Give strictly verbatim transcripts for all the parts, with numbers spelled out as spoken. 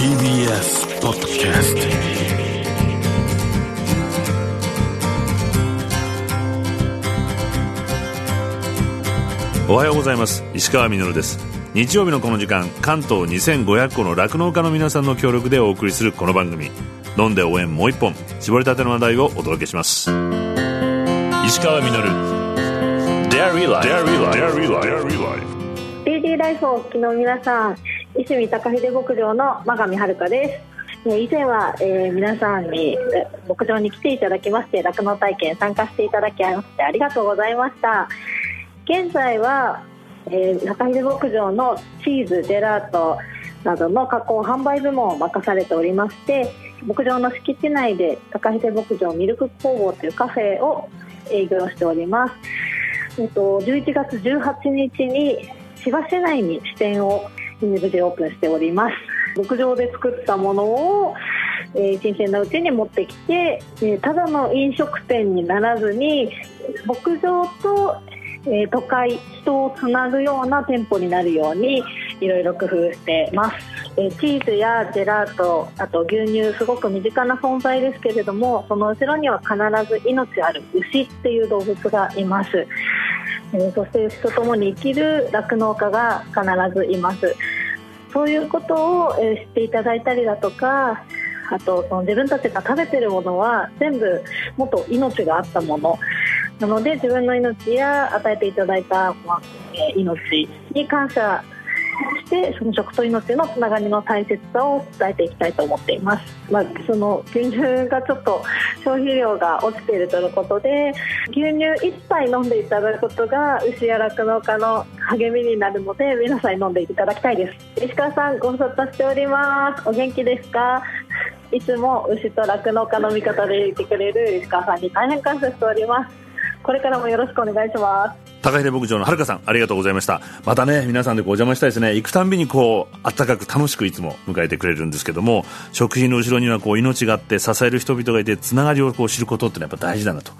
ティービーエス ポッドキャスト おはようございます。石川みのるです。日曜日のこの時間、関東にせんごひゃく戸の酪農家の皆さんの協力でお送りするこの番組、飲んで応援もう一本、絞りたての話題をお届けします。石川みのる Dairy Life Dairy Life をお聞きの皆さん、いすみ高秀牧場の真上遥です。以前は、えー、皆さんに牧場に来ていただきまして、酪農体験参加していただきましてありがとうございました。現在は、えー、高秀牧場のチーズ、ジェラートなどの加工販売部門を任されておりまして、牧場の敷地内で高秀牧場ミルク工房というカフェを営業しております。えっと、じゅういちがつじゅうはちにちに千葉市内に支店を無事オープンしております。牧場で作ったものを、えー、新鮮なうちに持ってきて、えー、ただの飲食店にならずに牧場と、えー、都会、人をつなぐような店舗になるようにいろいろ工夫してます。えー、チーズやジェラート、あと牛乳、すごく身近な存在ですけれども、その後ろには必ず命ある牛っていう動物がいます。えー、そして牛と共に生きる酪農家が必ずいます。そういうことを知っていただいたりだとか、あとその自分たちが食べてるものは全部もっと命があったものなので、自分の命や与えていただいた命に感謝して、その食と命のつながりの大切さを伝えていきたいと思っています。まあ、その牛乳がちょっと消費量が落ちているということで、牛乳いっぱい飲んでいただくことが牛や酪農家の励みになるので、皆さんに飲んでいただきたいです。石川さん、ご無沙汰しております。お元気ですか？いつも牛と酪農家の味方でいてくれる石川さんに大変感謝しております。これからもよろしくお願いします。高秀牧場のはるかさん、ありがとうございました。またね、皆さんでお邪魔したいですね。行くたんびにこう温かく楽しくいつも迎えてくれるんですけども、食品の後ろにはこう命があって、支える人々がいて、つながりをこう知ることってのはやっぱ大事だなと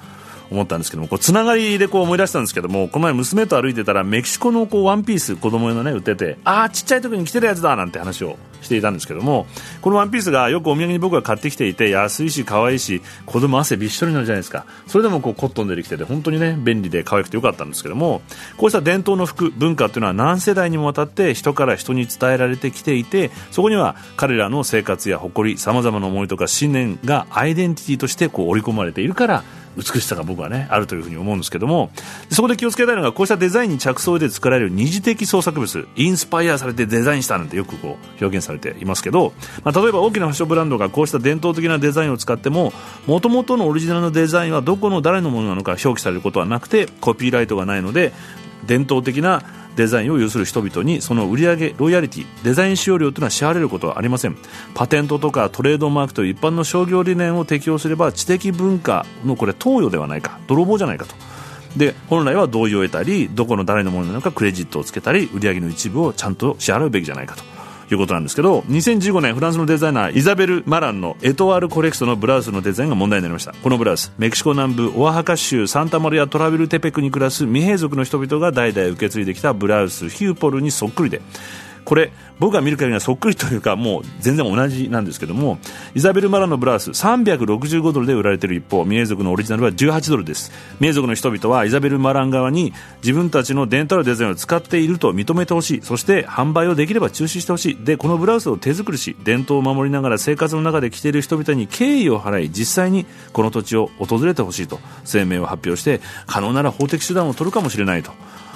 思ったんですけども、こうつながりでこう思い出したんですけども、この前娘と歩いてたらメキシコのこうワンピース、子供用のね売ってて、あーちっちゃい時に着てるやつだなんて話をしていたんですけども、このワンピースがよくお土産に僕が買ってきていて、安いし可愛いし、子供汗びっしょりになるじゃないですか。それでもこうコットンでできてて、本当にね便利で可愛くてよかったんですけども、こうした伝統の服文化っていうのは何世代にもわたって人から人に伝えられてきていて、そこには彼らの生活や誇り、様々な思いとか信念がアイデンティティとしてこう織り込まれているから美しさが僕はねあるというふうに思うんですけども、そこで気をつけたいのが、こうしたデザインに着想で作られる二次的創作物、インスパイアされてデザインしたなんてよくこう表現されていますけど、まあ、例えば大きなファッションブランドがこうした伝統的なデザインを使っても、元々のオリジナルのデザインはどこの誰のものなのか表記されることはなくて、コピーライトがないので、伝統的なデザインを有する人々にその売上、ロイヤリティ、デザイン使用料というのは支払われることはありません。パテントとかトレードマークという一般の商業理念を適用すれば、知的文化のこれ盗用ではないか、泥棒じゃないかと。で、本来は同意を得たり、どこの誰のものなのかクレジットをつけたり、売上の一部をちゃんと支払うべきじゃないかということなんですけど、にせんじゅうごねんフランスのデザイナーイザベル・マランのエトワール・コレクトのブラウスのデザインが問題になりました。このブラウス、メキシコ南部オアハカ州サンタマリア・トラベルテペクに暮らす未閉族の人々が代々受け継いできたブラウスヒューポルにそっくりで、これ僕が見る限りはそっくりというかもう全然同じなんですけども、イザベル・マラのブラウスさんびゃくろくじゅうごドルで売られている一方、ミエ族のオリジナルはじゅうはちドルです。ミエ族の人々はイザベル・マラン側に自分たちの伝統のデザインを使っていると認めてほしい、そして販売をできれば中止してほしい。で、このブラウスを手作りし、伝統を守りながら生活の中で着ている人々に敬意を払い、実際にこの土地を訪れてほしいと声明を発表して、可能なら法的手段を取るかもしれないと。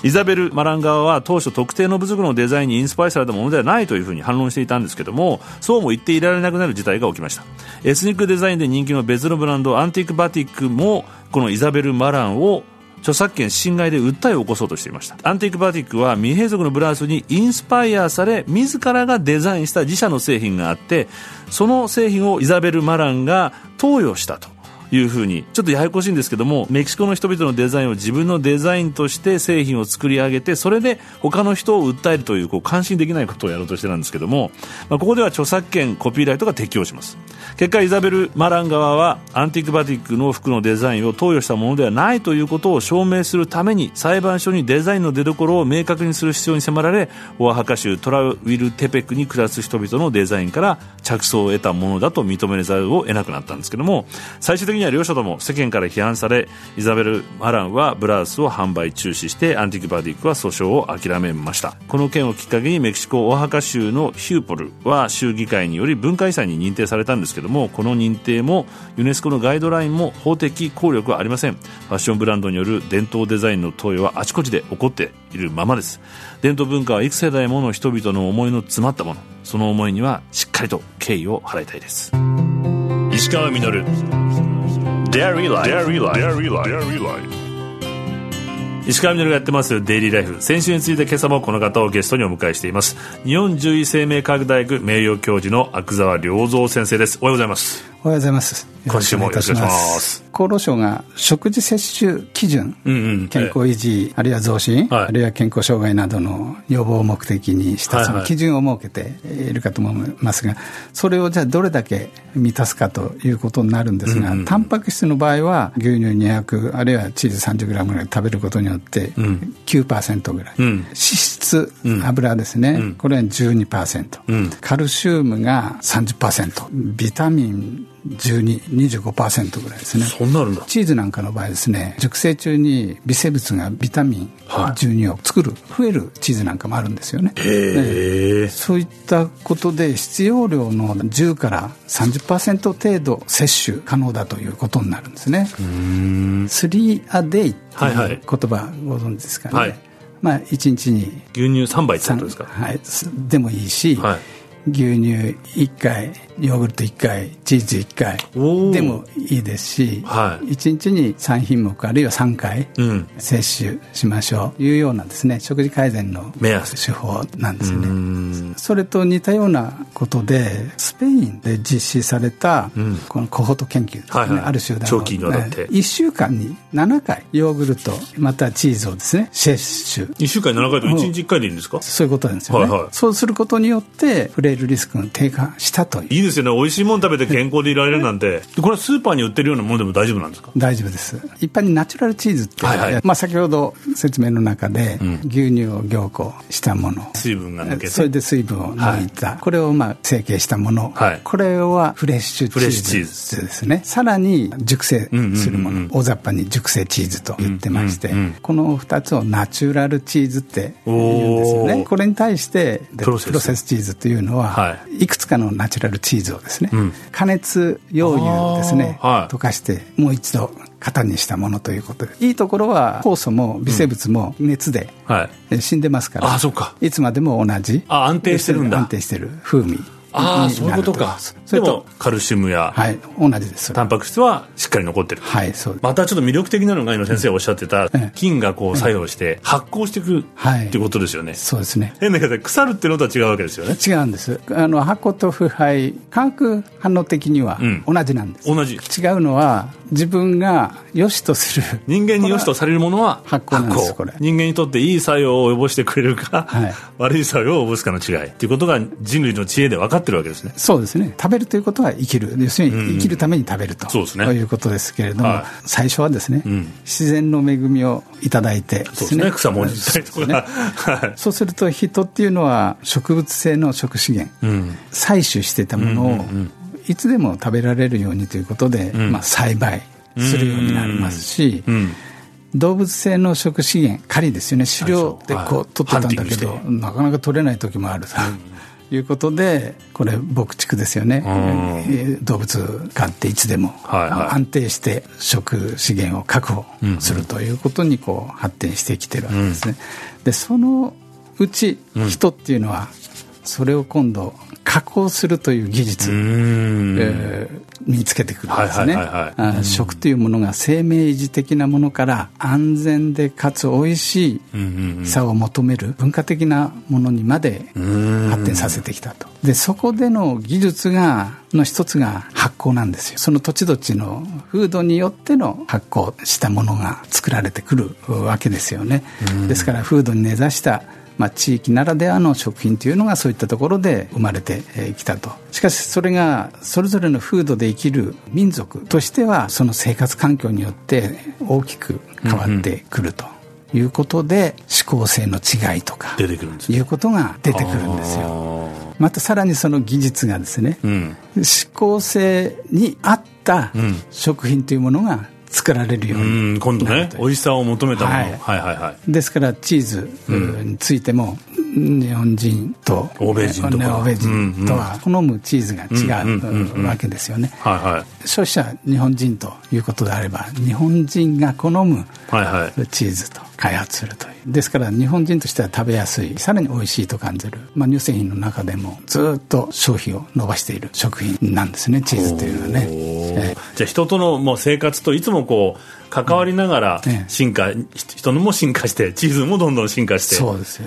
イザベル・マラン側は当初、特定の部族のデザインにインスパイアされたものではないというふうに反論していたんですけども、そうも言っていられなくなる事態が起きました。エスニックデザインで人気の別のブランドアンティーク・バティックもこのイザベル・マランを著作権侵害で訴えを起こそうとしていました。アンティーク・バティックは未閉族のブラウスにインスパイアされ、自らがデザインした自社の製品があって、その製品をイザベル・マランが盗用したというふうに、ちょっとややこしいんですけども、メキシコの人々のデザインを自分のデザインとして製品を作り上げて、それで他の人を訴えるという、こう関心できないことをやろうとしてなんですけども、まあ、ここでは著作権、コピーライトが適用します。結果イザベル・マラン側はアンティークバティックの服のデザインを投与したものではないということを証明するために、裁判所にデザインの出所を明確にする必要に迫られ、オアハカ州トラウィルテペクに暮らす人々のデザインから着想を得たものだと認めざるを得なくなったんですけども、最終的には両者とも世間から批判され、イザベル・マランはブラウスを販売中止して、アンティークバティックは訴訟を諦めました。この件をきっかけにメキシコオアハカ州のヒューポルは州議会により文化遺産に認定されたんですけども、この認定もユネスコのガイドラインも法的効力はありません。ファッションブランドによる伝統デザインの投与はあちこちで起こっているままです。伝統文化は幾世代もの人々の思いの詰まったもの、その思いにはしっかりと敬意を払いたいです。石川みのる Dairy Life。石川みのるがやってますデイリーライフ、先週について今朝もこの方をゲストにお迎えしています。日本獣医生命科学大学名誉教授の阿久澤良三先生です。おはようございます。おはようございます。今週もよろしくお願いします。厚労省が食事摂取基準、うんうん、健康維持、ええ、あるいは増進、はい、あるいは健康障害などの予防を目的にしたその基準を設けているかと思いますが、はいはい、それをじゃあどれだけ満たすかということになるんですが、うんうん、タンパク質の場合は牛乳にひゃくあるいはチーズ さんじゅうグラム ぐらい食べることによって きゅうパーセント ぐらい、うん、脂質、うん、油ですね、うん、これは じゅうにパーセント、うん、カルシウムが さんじゅっパーセント、 ビタミンじゅうに、にじゅうごパーセント ぐらいですね。そんなあるんだ。チーズなんかの場合ですね、熟成中に微生物がビタミンじゅうにを作る、はい、増えるチーズなんかもあるんですよね。へえ。そういったことで必要量のじゅうからさんじゅっパーセント 程度摂取可能だということになるんですね。 スリー エー デイ っていう言葉ご存知ですかね、はいはい、まあ、いちにちに牛乳さんばいってことですか、はい、でもいいし、はい、牛乳いっかい、ヨーグルトいっかい、チーズいっかいでもいいですし、はい、いちにちにさんひんもくあるいはさんかい摂取しましょうというようなですね、食事改善の手法なんですよね。それと似たようなことでスペインで実施されたこのコホート研究ですね、はいはい、ある集団をいっしゅうかんにななかいヨーグルトまたチーズをですね摂取、いっしゅうかんにななかいといちにちいっかいでいいんですか、うん、そういうことなんですよね、はいはい、そうすることによってフレイルリスクが低下したという。いいですよね、美味しいもの食べて健康でいられるなんて。これはスーパーに売ってるようなものでも大丈夫なんですか。大丈夫です。一般にナチュラルチーズって、はいはい、まあ、先ほど説明の中で、うん、牛乳を凝固したもの、水分が抜けてそれで水分を抜いた、はい、これをまあ成形したもの、はい、これはフレッシュチーズ、フレッシュチーズですね。さらに熟成するもの、うんうんうん、大雑把に熟成チーズと言ってまして、うんうんうん、このふたつをナチュラルチーズって言うんですよね。これに対してプロセスチーズというのは、はい、いくつかのナチュラルチーズをですね、うん、加熱溶融ですね、はい、溶かしてもう一度型にしたものということで、いいところは酵素も微生物も熱で死んでますから、うんはい、あ、そうか、いつまでも同じ、あ、安定してるんだ、安定してる風味、ああ、そういうことか。でもカルシウムや、はい、同じです。タンパク質はしっかり残ってる、はい、そうです。またちょっと魅力的なのが今先生がおっしゃってた、うん、菌がこう作用して発酵していく、はい、っていうことですよね。そうですね。変な形で腐るっていうのとは違うわけですよね。違うんです。あの発酵と腐敗、化学反応的には同じなんです、うん、同じ。違うのは自分が良しとする、人間に良しとされるものは発酵なんです。これ人間にとっていい作用を及ぼしてくれるか、はい、悪い作用を及ぼすかの違いっていうことが人類の知恵で分かってるわけですね。そうですね。食べるということは生きる、要するに生きるために食べると、うん、ということですけれども、はい、最初はですね、うん、自然の恵みをいただいてですね、そうですね、草もじったりとか、そうですね、はい、そうすると人っていうのは植物性の食資源、うん、採取してたものを、うんうんうん、いつでも食べられるようにということで、うんまあ、栽培するようになりますし、うんうんうん、動物性の食資源、狩りですよね、狩猟でこう取ってたんだけど、はい、なかなか取れない時もあると、うん、いうことで、これ牧畜ですよね、うん、動物飼っていつでも、はいはい、安定して食資源を確保するということにこう発展してきてるわけですね、うん、でそのうち人っていうのはそれを今度加工するという技術を、えー、見つけてくるんですね、はいはいはいはい、食というものが生命維持的なものから安全でかつ美味しいさを求める文化的なものにまで発展させてきたと。でそこでの技術がの一つが発酵なんですよ。その土地土地の風土によっての発酵したものが作られてくるわけですよね、うん、ですから風土に根ざした、まあ、地域ならではの食品というのがそういったところで生まれてきたと。しかしそれがそれぞれの風土で生きる民族としてはその生活環境によって大きく変わってくると、うんうんいうことで思考性の違いとか出てくるんです、ね、いうことが出てくるんですよ。またさらにその技術がですね、うん、思考性に合った食品というものが作られるようになる、うん、今度ね美味しさを求めたもの、はいはいはいはい、ですからチーズについても、うん、日本人と欧米人とは好むチーズが違うわけですよね。消費者日本人ということであれば日本人が好むチーズと開発するという、ですから日本人としては食べやすい、さらに美味しいと感じる、まあ、乳製品の中でもずっと消費を伸ばしている食品なんですね、チーズというのはね、えー、じゃあ人とのもう生活といつもこう関わりながら進化、うんえー、人のも進化してチーズもどんどん進化して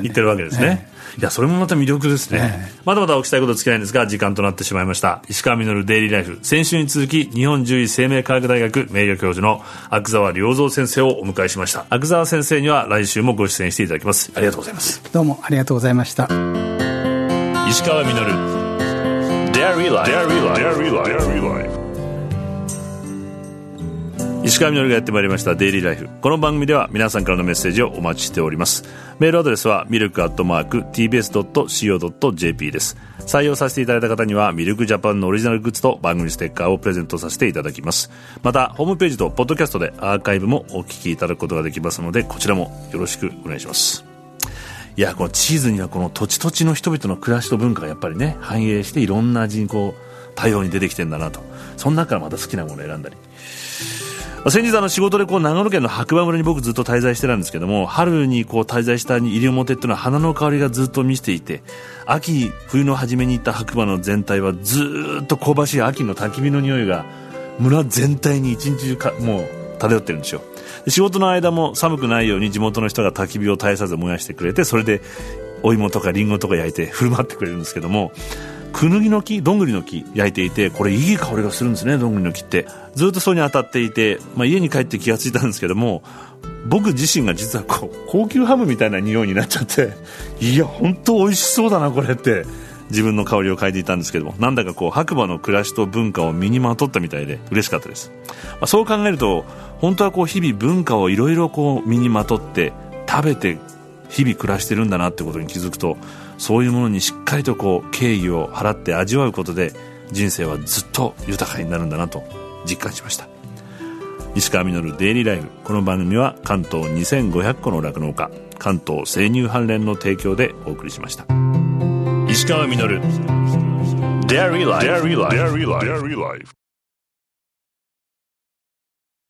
いってるわけですね、そうですよね、えー、いやそれもまた魅力ですね、えー、まだまだお聞きしたいことは尽きないんですが時間となってしまいました。石川稔デイリーライフ、先週に続き日本獣医生命科学大学名誉教授の阿久澤良三先生をお迎えしました。阿久澤先生には来週もご出演していただきます。ありがとうございます。どうもありがとうございました。石川稔 Dairy Life、石川稔がやってまいりましたデイリーライフ。この番組では皆さんからのメッセージをお待ちしております。メールアドレスはミルクアットマーク ティービーエスドットシーオードットジェーピー です。採用させていただいた方にはミルクジャパンのオリジナルグッズと番組ステッカーをプレゼントさせていただきます。またホームページとポッドキャストでアーカイブもお聞きいただくことができますのでこちらもよろしくお願いします。いやこのチーズにはこの土地土地の人々の暮らしと文化がやっぱりね反映していろんな味にこう多様に出てきてんだなと。その中からまた好きなものを選んだり、先日あの仕事でこう長野県の白馬村に僕ずっと滞在してたんですけども、春にこう滞在した西表っていうのは花の香りがずっと満ちていて、秋冬の初めに行った白馬の全体はずっと香ばしい秋の焚き火の匂いが村全体に一日中かもう漂ってるんですよ。仕事の間も寒くないように地元の人が焚き火を絶やさず燃やしてくれて、それでお芋とかリンゴとか焼いて振る舞ってくれるんですけども、クヌギの木、どんぐりの木焼いていて、これいい香りがするんですね、どんぐりの木って。ずっとそれに当たっていて、まあ、家に帰って気がついたんですけども、僕自身が実はこう高級ハムみたいな匂いになっちゃって、いや本当美味しそうだなこれって自分の香りを嗅いでいたんですけども、なんだかこう白馬の暮らしと文化を身にまとったみたいで嬉しかったです。まあ、そう考えると本当はこう日々文化をいろいろこう身にまとって食べて日々暮らしてるんだなってことに気づくと。そういうものにしっかりとこう敬意を払って味わうことで人生はずっと豊かになるんだなと実感しました。石川稔デイリーライフ、この番組は関東にせんごひゃく戸の酪農家関東生乳関連の提供でお送りしました。石川稔デイリーライフ。